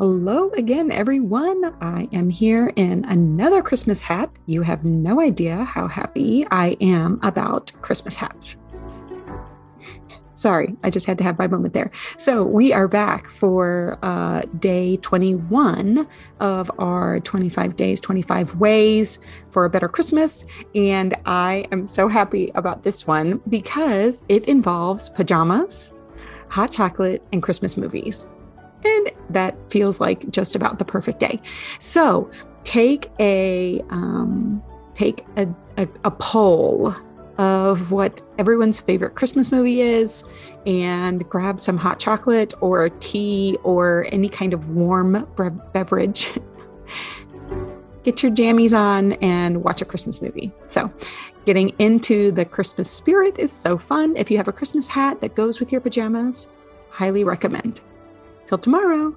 Hello again, everyone. I am here in another Christmas hat. You have no idea how happy I am about Christmas hats. Sorry, I just had to have my moment there. So we are back for day 21 of our 25 Days, 25 Ways for a Better Christmas. And I am so happy about this one because it involves pajamas, hot chocolate, and Christmas movies. And that feels like just about the perfect day. So take a poll of what everyone's favorite Christmas movie is and grab some hot chocolate or tea or any kind of warm beverage. Get your jammies on and watch a Christmas movie. So getting into the Christmas spirit is so fun. If you have a Christmas hat that goes with your pajamas, highly recommend. Till tomorrow.